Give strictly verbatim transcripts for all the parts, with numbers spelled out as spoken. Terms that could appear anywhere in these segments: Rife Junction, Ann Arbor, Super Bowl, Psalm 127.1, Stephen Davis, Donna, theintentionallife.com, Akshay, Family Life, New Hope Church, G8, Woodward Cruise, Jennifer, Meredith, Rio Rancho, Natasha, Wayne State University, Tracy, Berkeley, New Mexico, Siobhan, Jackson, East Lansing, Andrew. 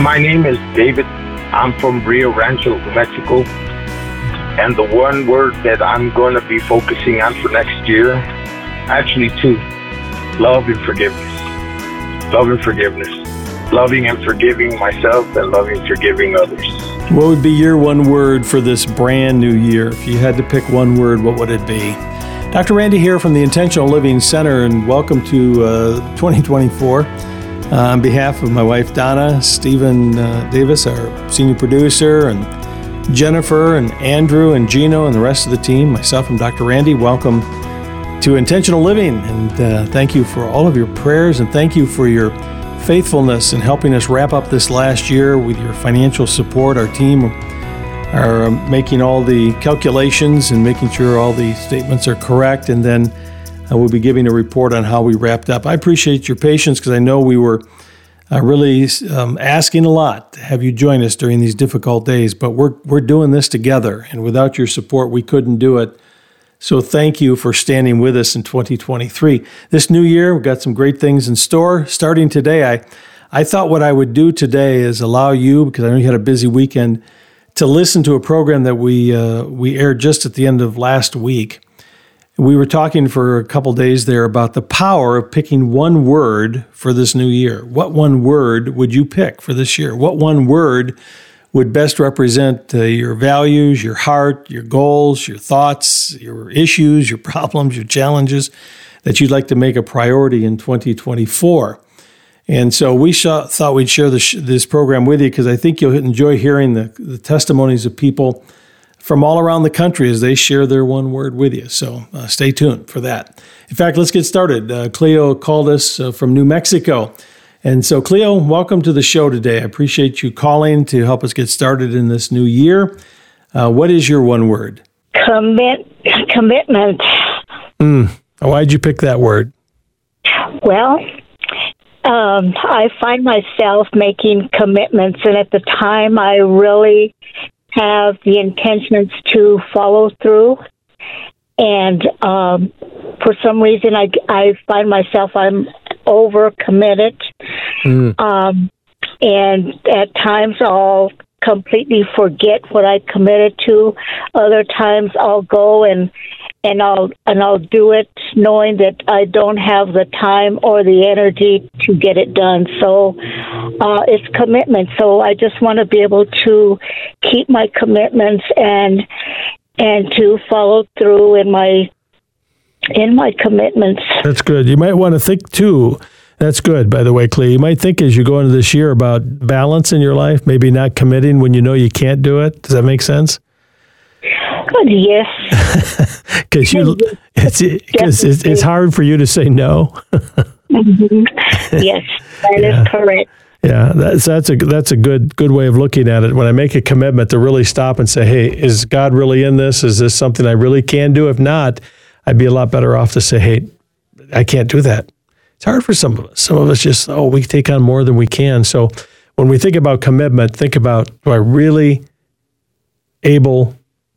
My name is David. I'm from Rio Rancho, New Mexico. And the one word that I'm going to be focusing on for next year, actually two, love and forgiveness. Love and forgiveness. Loving and forgiving myself and loving and forgiving others. What would be your one word for this brand new year? If you had to pick one word, what would it be? Doctor Randy here from the Intentional Living Center, and welcome to uh, twenty twenty-four. Uh, on behalf of my wife, Donna, Stephen uh, Davis, our senior producer, and Jennifer and Andrew and Gino and the rest of the team, myself and Doctor Randy, welcome to Intentional Living. And uh, thank you for all of your prayers, and thank you for your faithfulness in helping us wrap up this last year with your financial support. Our team are making all the calculations and making sure all the statements are correct, and then Uh, we'll be giving a report on how we wrapped up. I appreciate your patience because I know we were uh, really um, asking a lot to have you join us during these difficult days, but we're we're doing this together, and without your support, we couldn't do it. So thank you for standing with us in twenty twenty-three. This new year, we've got some great things in store. Starting today, I, I thought what I would do today is allow you, because I know you had a busy weekend, to listen to a program that we uh, we aired just at the end of last week. We were talking for a couple days there about the power of picking one word for this new year. What one word would you pick for this year? What one word would best represent uh, your values, your heart, your goals, your thoughts, your issues, your problems, your challenges that you'd like to make a priority in twenty twenty-four? And so we saw, thought we'd share this, this program with you because I think you'll enjoy hearing the, the testimonies of people from all around the country as they share their one word with you. So uh, stay tuned for that. In fact, let's get started. Uh, Cleo called us uh, from New Mexico. And so, Cleo, welcome to the show today. I appreciate you calling to help us get started in this new year. Uh, what is your one word? Commit, commitment. Mm. Why'd you pick that word? Well, um, I find myself making commitments, and at the time I really have the intentions to follow through, and um, for some reason I, I find myself I'm overcommitted, mm. um, and at times I'll completely forget what I committed to. Other times I'll go and and I'll and I'll do it knowing that I don't have the time or the energy to get it done. So uh, it's commitment. So I just want to be able to keep my commitments and and to follow through in my in my commitments. That's good. You might want to think too. That's good, by the way, Clea. You might think as you go into this year about balance in your life, maybe not committing when you know you can't do it. Does that make sense? Good, yes. Because you, it's, it's, it's, it's hard for you to say no. mm-hmm. Yes, that yeah. is correct. Yeah, that's that's a that's a good good way of looking at it. When I make a commitment to really stop and say, hey, is God really in this? Is this something I really can do? If not, I'd be a lot better off to say, hey, I can't do that. It's hard for some of us. Some of us just, oh, we take on more than we can. So when we think about commitment, think about, do I really able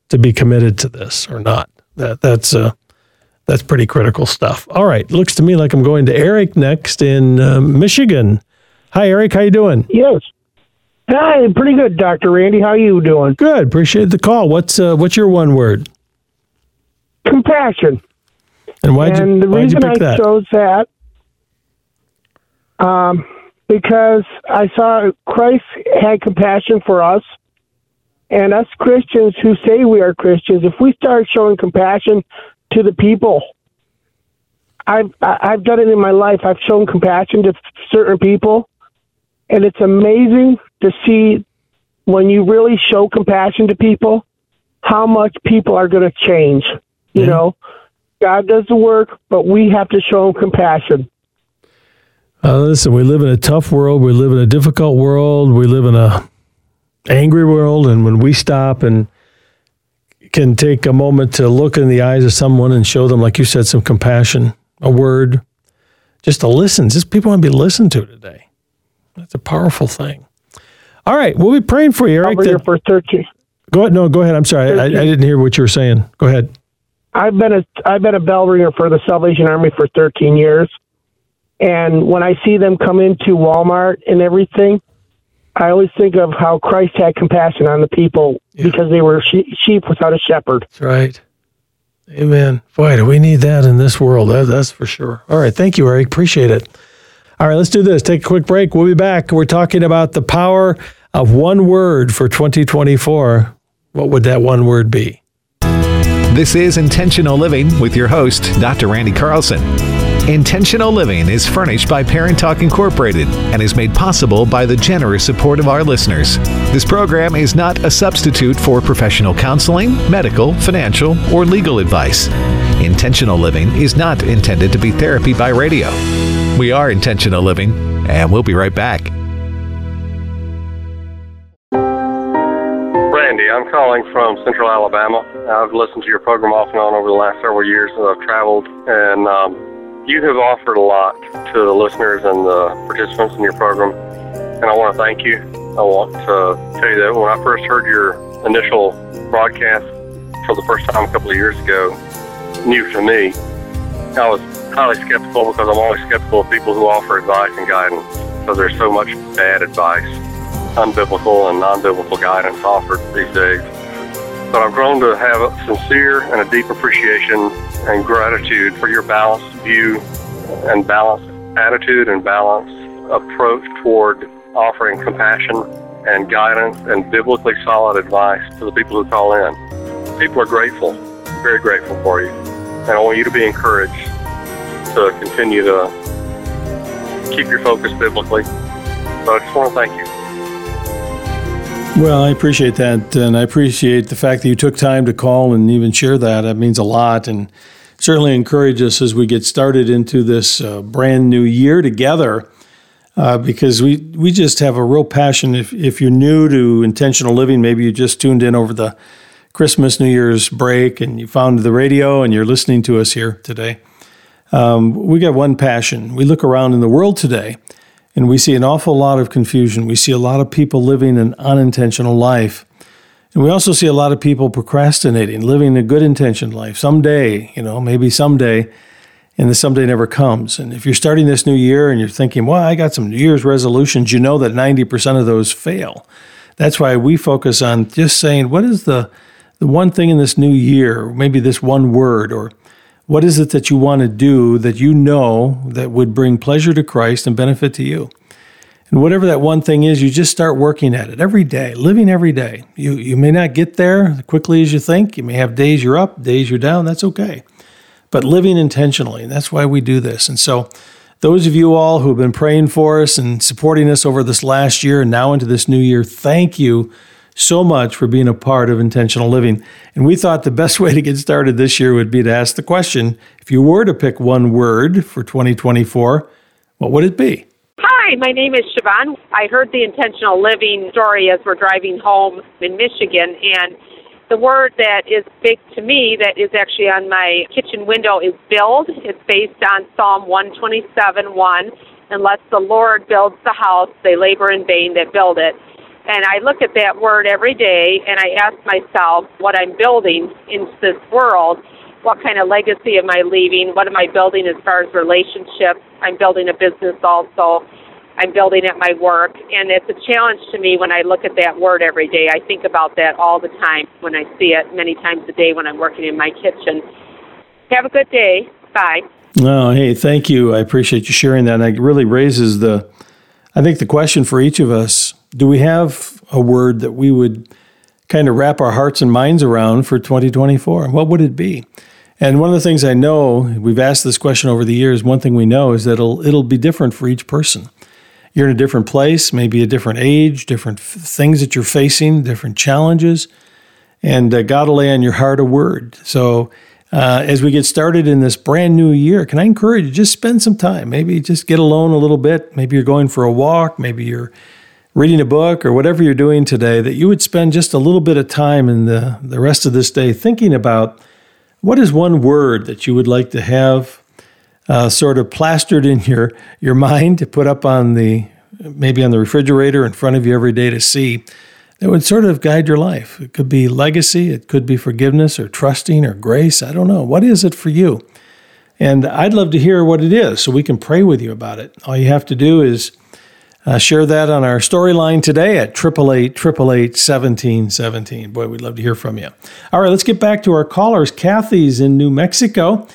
to be committed to this or not? That That's uh, that's pretty critical stuff. All right. Looks to me like I'm going to Eric next in uh, Michigan. Hi, Eric. How you doing? Yes. Hi, pretty good, Doctor Randy. How you doing? Good. Appreciate the call. What's uh, what's your one word? Compassion. And why'd you, and the why'd reason you pick I that? chose that Um, because I saw Christ had compassion for us, and us Christians who say we are Christians, if we start showing compassion to the people, I've, I've done it in my life. I've shown compassion to certain people, and it's amazing to see when you really show compassion to people, how much people are going to change. You mm-hmm. know, God does the work, but we have to show them compassion. Uh, listen, we live in a tough world. We live in a difficult world. We live in a angry world. And when we stop and can take a moment to look in the eyes of someone and show them, like you said, some compassion, a word, just to listen. Just people want to be listened to today. That's a powerful thing. All right. We'll be praying for you, Eric. Over here for thirteen. Go ahead. No, go ahead. I'm sorry. I, I didn't hear what you were saying. Go ahead. I've been a, I've been a bell ringer for the Salvation Army for thirteen years. And when I see them come into Walmart and everything, I always think of how Christ had compassion on the people yeah. because they were she- sheep without a shepherd. That's right. Amen. Boy, do we need that in this world. That, that's for sure. All right. Thank you, Eric. Appreciate it. All right. Let's do this. Take a quick break. We'll be back. We're talking about the power of one word for twenty twenty-four. What would that one word be? This is Intentional Living with your host, Doctor Randy Carlson. Intentional Living is furnished by Parent Talk Incorporated and is made possible by the generous support of our listeners. This program is not a substitute for professional counseling, medical, financial, or legal advice. Intentional Living is not intended to be therapy by radio. We are Intentional Living, and we'll be right back. I'm calling from Central Alabama. I've listened to your program off and on over the last several years as I've traveled, and um, you have offered a lot to the listeners and the participants in your program, and I want to thank you. I want to tell you that when I first heard your initial broadcast for the first time a couple of years ago, new to me, I was highly skeptical because I'm always skeptical of people who offer advice and guidance because there's so much bad advice, unbiblical and non-biblical guidance offered these days. But I've grown to have a sincere and a deep appreciation and gratitude for your balanced view and balanced attitude and balanced approach toward offering compassion and guidance and biblically solid advice to the people who call in. People are grateful, very grateful for you. And I want you to be encouraged to continue to keep your focus biblically. So I just want to thank you. Well, I appreciate that, and I appreciate the fact that you took time to call and even share that. That means a lot, and certainly encourage us as we get started into this uh, brand new year together, uh, because we, we just have a real passion. If, if you're new to Intentional Living, maybe you just tuned in over the Christmas, New Year's break, and you found the radio, and you're listening to us here today. Um, we got one passion. We look around in the world today, and we see an awful lot of confusion. We see a lot of people living an unintentional life. And we also see a lot of people procrastinating, living a good intentioned life. Someday, you know, maybe someday, and the someday never comes. And if you're starting this new year and you're thinking, well, I got some New Year's resolutions, you know that ninety percent of those fail. That's why we focus on just saying, what is the, the one thing in this new year, maybe this one word, or what is it that you want to do that you know that would bring pleasure to Christ and benefit to you? And whatever that one thing is, you just start working at it every day, living every day. You you may not get there as quickly as you think. You may have days you're up, days you're down. That's okay. But living intentionally, and that's why we do this. And so those of you all who have been praying for us and supporting us over this last year and now into this new year, thank you so much for being a part of Intentional Living. And we thought the best way to get started this year would be to ask the question, if you were to pick one word for twenty twenty-four, what would it be? Hi, my name is Siobhan. I heard the Intentional Living story as we're driving home in Michigan, and the word that is big to me that is actually on my kitchen window is build. It's based on Psalm one twenty-seven one, unless the Lord builds the house, they labor in vain that build it. And I look at that word every day, and I ask myself what I'm building into this world. What kind of legacy am I leaving? What am I building as far as relationships? I'm building a business also. I'm building at my work. And it's a challenge to me when I look at that word every day. I think about that all the time when I see it, many times a day when I'm working in my kitchen. Have a good day. Bye. Oh, hey, thank you. I appreciate you sharing that. And it really raises the, I think, the question for each of us. Do we have a word that we would kind of wrap our hearts and minds around for twenty twenty-four? What would it be? And one of the things I know, we've asked this question over the years, one thing we know is that it'll, it'll be different for each person. You're in a different place, maybe a different age, different f- things that you're facing, different challenges, and uh, God will lay on your heart a word. So uh, as we get started in this brand new year, can I encourage you, just spend some time, maybe just get alone a little bit. Maybe you're going for a walk, maybe you're reading a book or whatever you're doing today, that you would spend just a little bit of time in the, the rest of this day thinking about what is one word that you would like to have uh, sort of plastered in your, your mind to put up on the, maybe on the refrigerator in front of you every day to see that would sort of guide your life. It could be legacy, it could be forgiveness or trusting or grace. I don't know. What is it for you? And I'd love to hear what it is so we can pray with you about it. All you have to do is uh, share that on our storyline today at eight eight eight, eight eight eight, one seven one seven. Boy, we'd love to hear from you. All right, let's get back to our callers. Kathy's in New Mexico.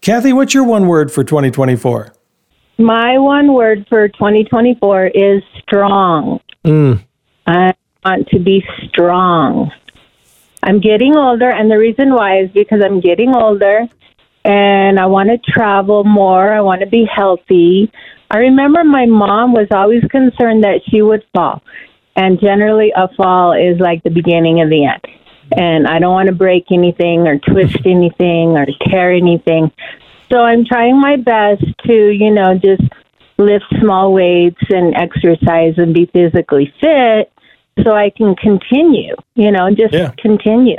Kathy, what's your one word for twenty twenty-four? My one word for twenty twenty-four is strong. Mm. I want to be strong. I'm getting older, and the reason why is because I'm getting older, and I want to travel more. I want to be healthy. I remember my mom was always concerned that she would fall, and generally a fall is like the beginning of the end. And I don't want to break anything or twist anything or tear anything. So I'm trying my best to, you know, just lift small weights and exercise and be physically fit so I can continue, you know, just yeah. continue.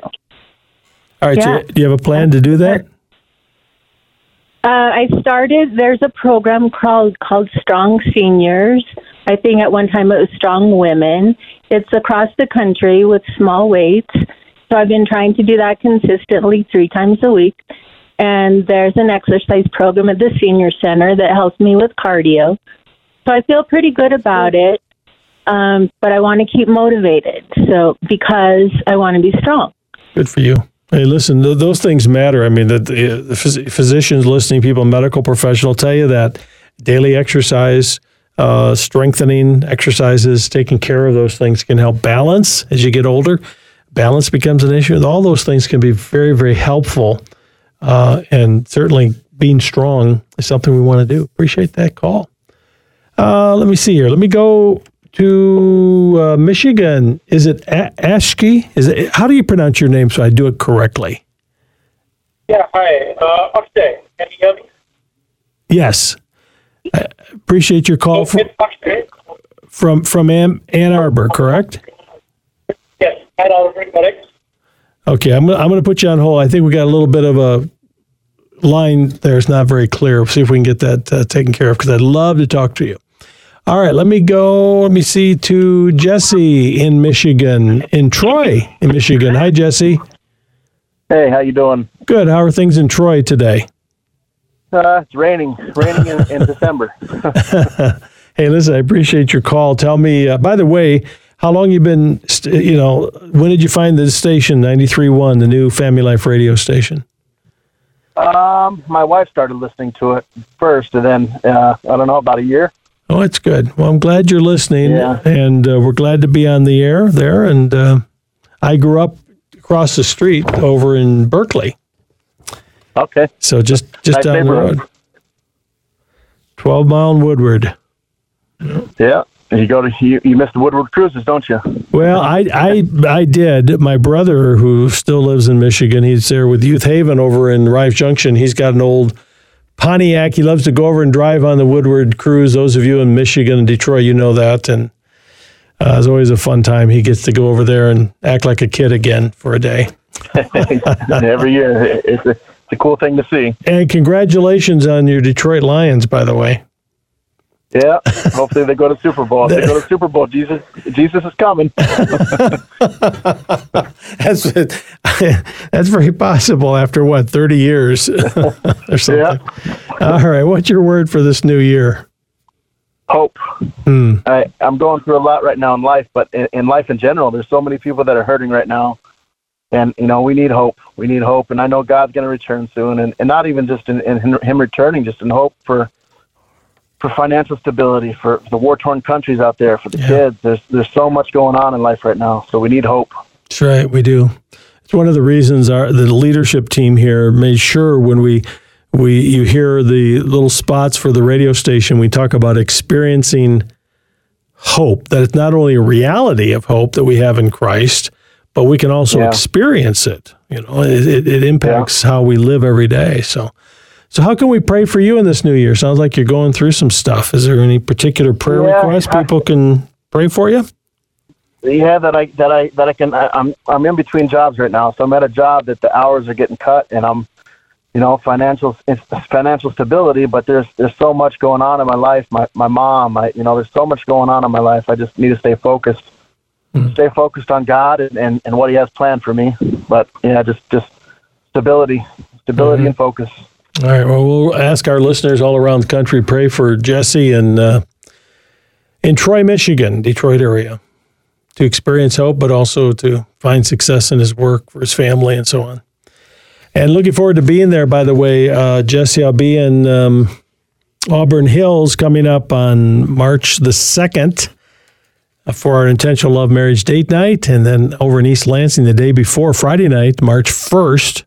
All right. Yeah. So do you have a plan to do that? Uh, I started, there's a program called, called Strong Seniors. I think at one time it was Strong Women. It's across the country with small weights. So I've been trying to do that consistently three times a week. And there's an exercise program at the senior center that helps me with cardio. So I feel pretty good about it, um, but I want to keep motivated. So because I want to be strong. Good for you. Hey, listen, th- those things matter. I mean, the, the phys- physicians listening, people, medical professional tell you that daily exercise, uh, strengthening exercises, taking care of those things can help balance as you get older. Balance becomes an issue. All those things can be very, very helpful. Uh, and certainly being strong is something we want to do. Appreciate that call. Uh, let me see here. Let me go to uh, Michigan. Is it a- Akshay? Is it? How do you pronounce your name so I do it correctly? Yeah, hi. Uh, Akshay. Can you hear me? Yes. I appreciate your call from, from, from Ann, Ann Arbor, correct? Yes, Ann Arbor, correct. Okay, I'm I'm going to put you on hold. I think we got a little bit of a line there. It's not very clear. We'll see if we can get that uh, taken care of because I'd love to talk to you. All right, let me go. Let me see to Jesse in Michigan, in Troy, in Michigan. Hi, Jesse. Hey, how you doing? Good. How are things in Troy today? Uh, it's raining. Raining in, in December. Hey, listen, I appreciate your call. Tell me, uh, by the way, how long you been, you know, when did you find the station, ninety-three point one, the new Family Life radio station? Um, my wife started listening to it first, and then, uh, I don't know, about a year. Oh, that's good. Well, I'm glad you're listening, yeah. and uh, we're glad to be on the air there. And uh, I grew up across the street over in Berkeley. Okay. So just, just nice down the road. twelve mile in Woodward. Yeah. You go to you, you miss the Woodward Cruises, don't you? Well, I, I I did. My brother, who still lives in Michigan, he's there with Youth Haven over in Rife Junction. He's got an old Pontiac. He loves to go over and drive on the Woodward Cruise. Those of you in Michigan and Detroit, you know that. And uh, it's always a fun time. He gets to go over there and act like a kid again for a day. Every year, it's a, it's a cool thing to see. And congratulations on your Detroit Lions, by the way. Yeah, hopefully they go to Super Bowl. If they go to Super Bowl, Jesus Jesus is coming. that's, that's very possible after, what, thirty years or something. Yeah. All right, what's your word for this new year? Hope. Hmm. I, I'm going through a lot right now in life, but in, in life in general, there's so many people that are hurting right now. And, you know, we need hope. We need hope, and I know God's going to return soon, and, and not even just in, in him returning, just in hope for for financial stability, for the war-torn countries out there, for the yeah. kids. There's there's so much going on in life right now, so we need hope. That's right, we do. It's one of the reasons our the leadership team here made sure when we, we you hear the little spots for the radio station, we talk about experiencing hope, that it's not only a reality of hope that we have in Christ, but we can also yeah. experience it. You know, it, it, it impacts yeah. how we live every day, so... So how can we pray for you in this new year? Sounds like you're going through some stuff. Is there any particular prayer yeah, request people I, can pray for you? Yeah, that I that I that I can. I, I'm I'm in between jobs right now, so I'm at a job that the hours are getting cut, and I'm, you know, financial financial stability. But there's there's so much going on in my life. My my mom, I, you know, there's so much going on in my life. I just need to stay focused, mm. stay focused on God and, and, and what He has planned for me. But yeah, just just stability, stability mm-hmm. and focus. All right, well, we'll ask our listeners all around the country, pray for Jesse, and uh, in Troy, Michigan, Detroit area, to experience hope, but also to find success in his work for his family and so on. And looking forward to being there, by the way, uh, Jesse. I'll be in um, Auburn Hills coming up on March the second for our Intentional Love Marriage Date Night, and then over in East Lansing the day before, Friday night, March first,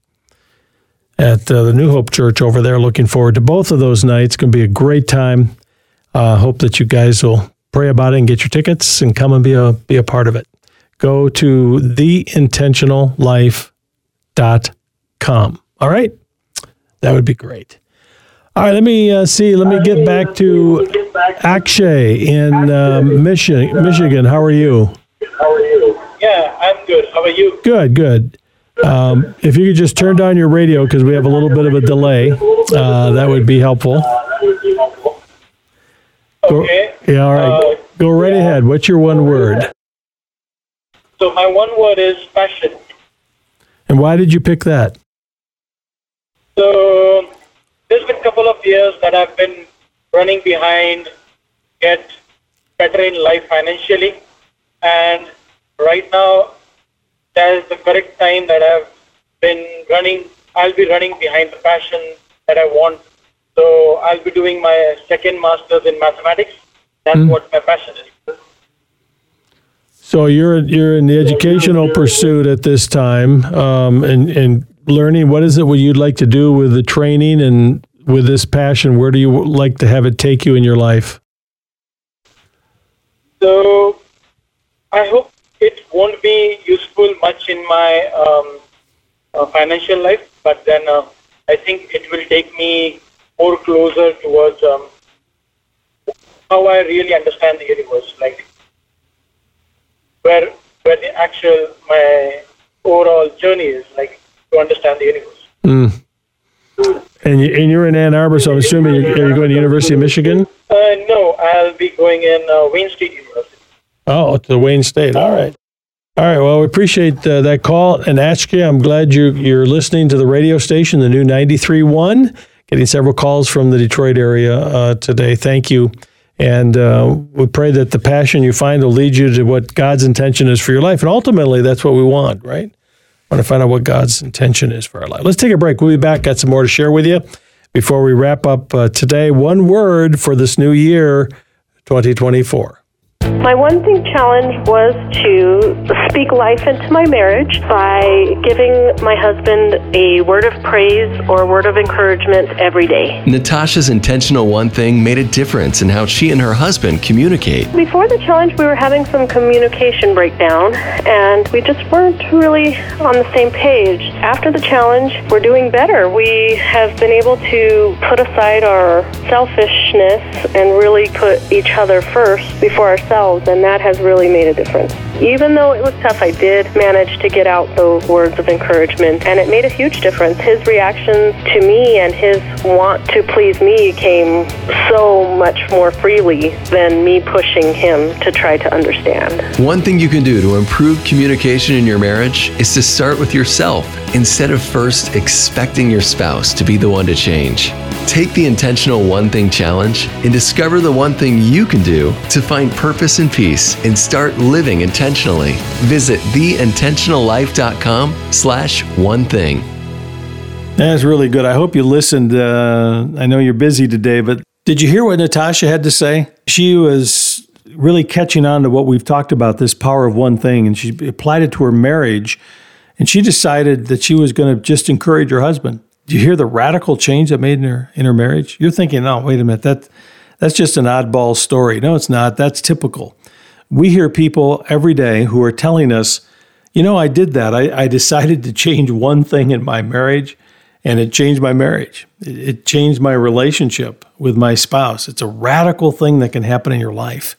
at uh, the New Hope Church over there. Looking forward to both of those nights. It's going to be a great time. Uh, hope that you guys will pray about it and get your tickets and come and be a be a part of it. Go to the intentional life dot com. All right? That would be great. All right, let me uh, see. Let me get back to Akshay in uh, Michi- Michigan. How are you? How are you? Yeah, I'm good. How are you? Good, good. Um, if you could just turn down your radio because we have a little bit of a delay, uh, that would be helpful. Okay. Go, yeah, all right. Uh, Go right yeah. ahead. What's your one word? So my one word is passion. And why did you pick that? So there's been a couple of years that I've been running behind get better in life financially. And right now, that is the correct time that I've been running. I'll be running behind the passion that I want. So I'll be doing my second master's in mathematics. That's mm-hmm. what my passion is. So you're you're in the educational pursuit at this time, um, and and learning. What is it? What you'd like to do with the training and with this passion? Where do you like to have it take you in your life? So I hope it won't be useful much in my um, uh, financial life, but then uh, I think it will take me more closer towards um, how I really understand the universe, like where where the actual, my overall journey is, like to understand the universe. Mm. And, you, and you're in Ann Arbor, so I'm assuming you're, are you going to University of Michigan? Uh, no, I'll be going in uh, Wayne State University. Oh, to Wayne State. All right. All right, well, we appreciate uh, that call. And Akshay, I'm glad you, you're listening to the radio station, the new ninety-three point one. Getting several calls from the Detroit area uh, today. Thank you. And uh, we pray that the passion you find will lead you to what God's intention is for your life. And ultimately, that's what we want, right? We want to find out what God's intention is for our life. Let's take a break. We'll be back. Got some more to share with you. Before we wrap up uh, today, one word for this new year, twenty twenty-four. My one thing challenge was to speak life into my marriage by giving my husband a word of praise or a word of encouragement every day. Natasha's intentional one thing made a difference in how she and her husband communicate. Before the challenge, we were having some communication breakdown, and we just weren't really on the same page. After the challenge, we're doing better. We have been able to put aside our selfishness and really put each other first before ourselves. And that has really made a difference. Even though it was tough, I did manage to get out those words of encouragement, and it made a huge difference. His reactions to me and his want to please me came so much more freely than me pushing him to try to understand. One thing you can do to improve communication in your marriage is to start with yourself instead of first expecting your spouse to be the one to change. Take the intentional one thing challenge and discover the one thing you can do to find purpose and peace and start living intentionally. Visit the intentional life dot com slash one thing. That's really good. I hope you listened. Uh, I know you're busy today, but did you hear what Natasha had to say? She was really catching on to what we've talked about, this power of one thing, and she applied it to her marriage, and she decided that she was going to just encourage her husband. Do you hear the radical change that made in her, in her marriage? You're thinking, oh, wait a minute, that that's just an oddball story. No, it's not. That's typical. We hear people every day who are telling us, you know, I did that. I, I decided to change one thing in my marriage, and it changed my marriage. It, it changed my relationship with my spouse. It's a radical thing that can happen in your life.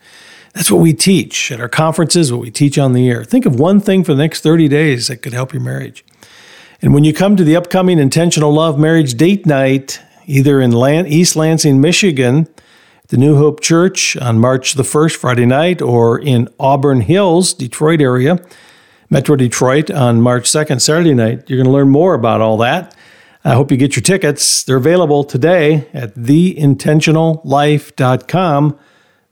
That's what we teach at our conferences, what we teach on the air. Think of one thing for the next thirty days that could help your marriage. And when you come to the upcoming Intentional Love Marriage Date Night, either in East Lansing, Michigan, the New Hope Church on March the first, Friday night, or in Auburn Hills, Detroit area, Metro Detroit on March second, Saturday night, you're going to learn more about all that. I hope you get your tickets. They're available today at the intentional life dot com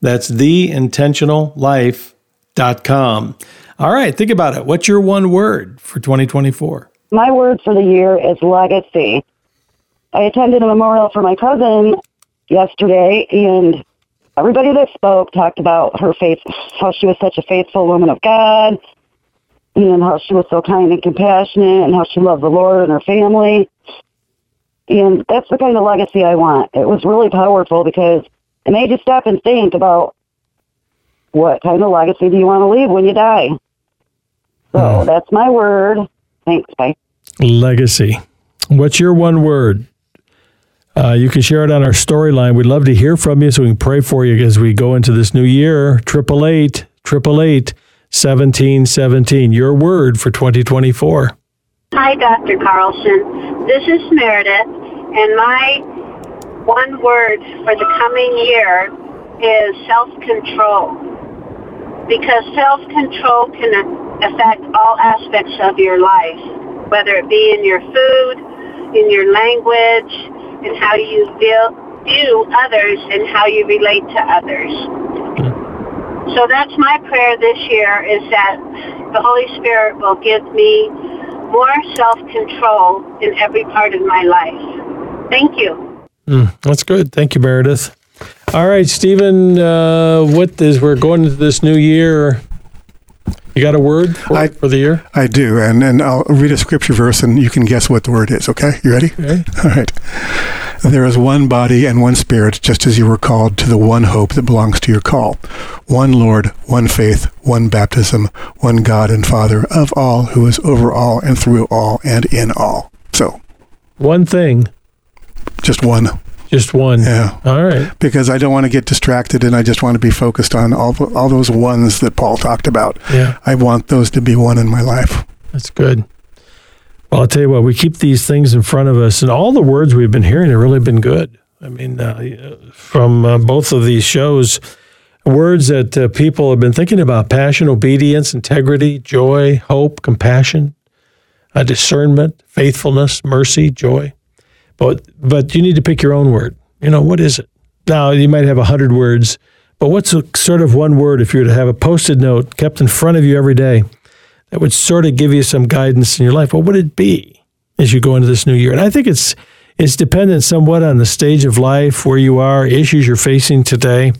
That's the intentional life dot com. All right, think about it. What's your one word for twenty twenty-four? My word for the year is legacy. I attended a memorial for my cousin yesterday, and everybody that spoke talked about her faith, how she was such a faithful woman of God, and how she was so kind and compassionate, and how she loved the Lord and her family. And that's the kind of legacy I want. It was really powerful because it made you stop and think about what kind of legacy do you want to leave when you die. So oh. that's my word. Thanks, bye. Legacy. What's your one word? Uh, you can share it on our storyline. We'd love to hear from you so we can pray for you as we go into this new year. eight eight eight, eight eight eight, one seven one seven. Your word for twenty twenty-four. Hi, Doctor Carlson. This is Meredith, and my one word for the coming year is self-control. Because self-control can affect all aspects of your life, whether it be in your food, in your language, and how you view others and how you relate to others. So that's my prayer this year, is that the Holy Spirit will give me more self-control in every part of my life. Thank you. Mm, that's good. Thank you, Meredith. All right, Stephen, uh, what is, we're going into this new year. You got a word for, I, for the year? I do, and then I'll read a scripture verse, and you can guess what the word is, okay? You ready? Okay. All right. There is one body and one spirit, just as you were called to the one hope that belongs to your call. One Lord, one faith, one baptism, one God and Father of all, who is over all and through all and in all. So. One thing. Just one. Just one. Yeah. All right. Because I don't want to get distracted, and I just want to be focused on all all those ones that Paul talked about. Yeah. I want those to be one in my life. That's good. Well, I'll tell you what, we keep these things in front of us, and all the words we've been hearing have really been good. I mean, uh, from uh, both of these shows, words that uh, people have been thinking about: passion, obedience, integrity, joy, hope, compassion, uh, discernment, faithfulness, mercy, joy. But but you need to pick your own word. You know, what is it? Now, you might have a hundred words, but what's a, sort of one word, if you were to have a Post-it note kept in front of you every day, that would sort of give you some guidance in your life? What would it be as you go into this new year? And I think it's it's dependent somewhat on the stage of life, where you are, issues you're facing today.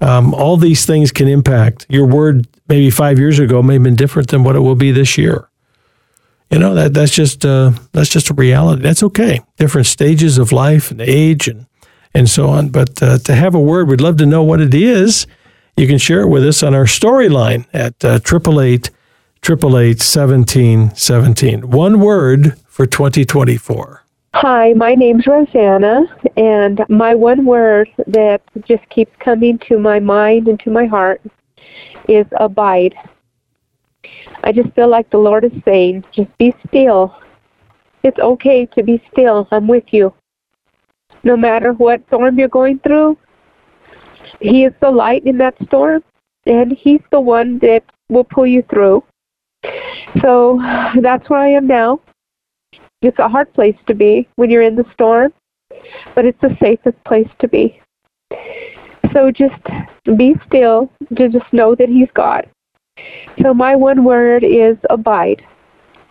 Um, all these things can impact. Your word maybe five years ago may have been different than what it will be this year. You know, that that's just uh, that's just a reality. That's okay. Different stages of life and age and, and so on. But uh, to have a word, we'd love to know what it is. You can share it with us on our storyline at eight eight eight, eight eight eight, one seven one seven. One word for twenty twenty-four. Hi, my name's Rosanna, and my one word that just keeps coming to my mind and to my heart is abide. I just feel like the Lord is saying, just be still. It's okay to be still. I'm with you. No matter what storm you're going through, He is the light in that storm, and He's the one that will pull you through. So that's where I am now. It's a hard place to be when you're in the storm, but it's the safest place to be. So just be still, to just know that He's God. So my one word is abide.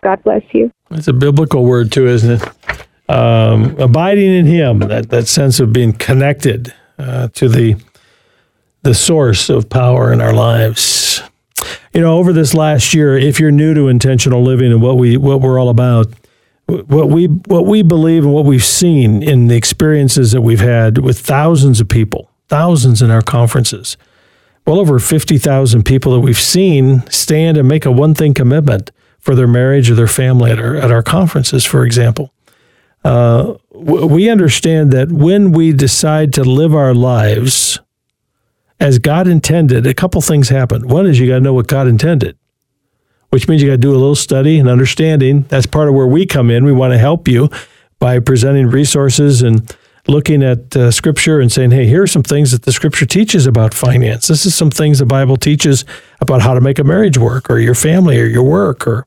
God bless you. That's a biblical word too, isn't it? Um, abiding in Him, that, that sense of being connected uh, to the the source of power in our lives. You know, over this last year, if you're new to intentional living and what we what we're all about, what we what we believe and what we've seen in the experiences that we've had with thousands of people, thousands in our conferences. Well over fifty thousand people that we've seen stand and make a one-thing commitment for their marriage or their family at our, at our conferences, for example. Uh, we understand that when we decide to live our lives as God intended, a couple things happen. One is you got to know what God intended, which means you got to do a little study and understanding. That's part of where we come in. We want to help you by presenting resources and looking at uh, Scripture and saying, hey, here are some things that the Scripture teaches about finance. This is some things the Bible teaches about how to make a marriage work, or your family, or your work, or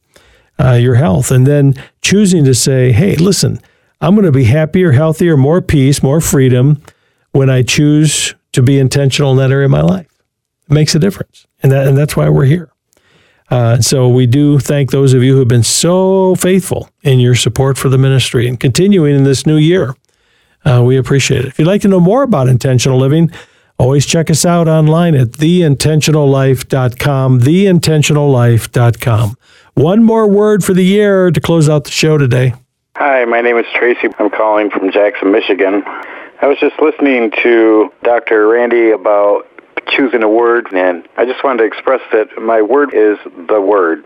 uh, your health. And then choosing to say, hey, listen, I'm going to be happier, healthier, more peace, more freedom when I choose to be intentional in that area of my life. It makes a difference. And that, and that's why we're here. Uh, so we do thank those of you who have been so faithful in your support for the ministry and continuing in this new year. Uh, we appreciate it. If you'd like to know more about intentional living, always check us out online at the intentional life dot com, the intentional life dot com. One more word for the year to close out the show today. Hi, my name is Tracy. I'm calling from Jackson, Michigan. I was just listening to Doctor Randy about choosing a word, and I just wanted to express that my word is the Word.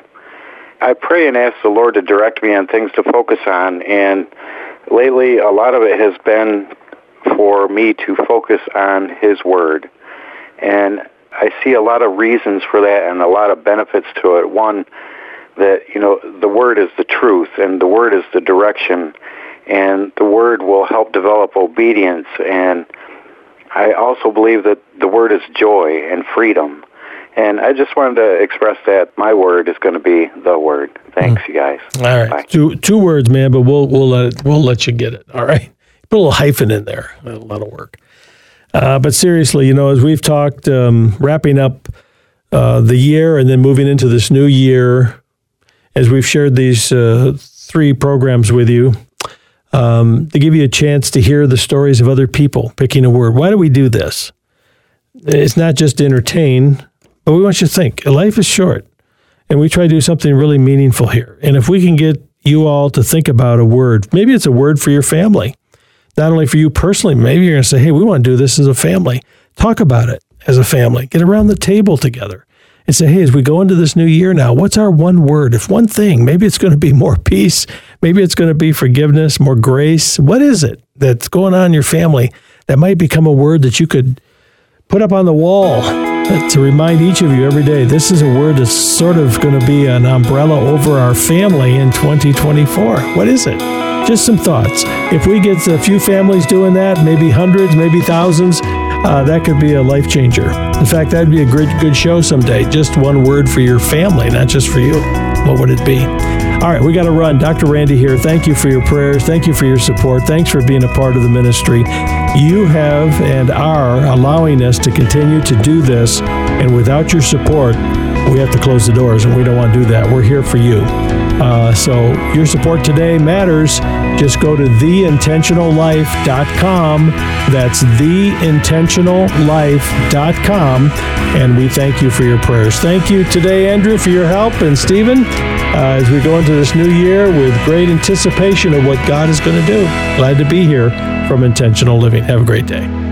I pray and ask the Lord to direct me on things to focus on, and lately a lot of it has been for me to focus on His Word, and I see a lot of reasons for that and a lot of benefits to it. One, that, you know, the Word is the truth, and the Word is the direction, and the Word will help develop obedience, and I also believe that the Word is joy and freedom. And I just wanted to express that my word is going to be the Word. Thanks, mm. you guys. All right. Two, two words, man, but we'll we'll let it, we'll let you get it. All right. Put a little hyphen in there. A lot of work. Uh, but seriously, you know, as we've talked, um, wrapping up uh, the year and then moving into this new year, as we've shared these uh, three programs with you, Um, to give you a chance to hear the stories of other people picking a word. Why do we do this? It's not just to entertain, but we want you to think. Life is short, and we try to do something really meaningful here. And if we can get you all to think about a word, maybe it's a word for your family, not only for you personally. Maybe you're going to say, hey, we want to do this as a family. Talk about it as a family. Get around the table together and say, hey, as we go into this new year now, what's our one word? If one thing, maybe it's going to be more peace. Maybe it's going to be forgiveness, more grace. What is it that's going on in your family that might become a word that you could put up on the wall to remind each of you every day? This is a word that's sort of going to be an umbrella over our family in twenty twenty-four. What is it? Just some thoughts. If we get a few families doing that, maybe hundreds, maybe thousands, Uh, that could be a life changer. In fact, that'd be a good, good show someday. Just one word for your family, not just for you. What would it be? All right, we got to run. Doctor Randy here. Thank you for your prayers. Thank you for your support. Thanks for being a part of the ministry. You have and are allowing us to continue to do this. And without your support, we have to close the doors, and we don't want to do that. We're here for you. Uh, so your support today matters. Just go to the intentional life dot com. That's the intentional life dot com. And we thank you for your prayers. Thank you today, Andrew, for your help, and Stephen, uh, as we go into this new year with great anticipation of what God is going to do. Glad to be here from Intentional Living. Have a great day.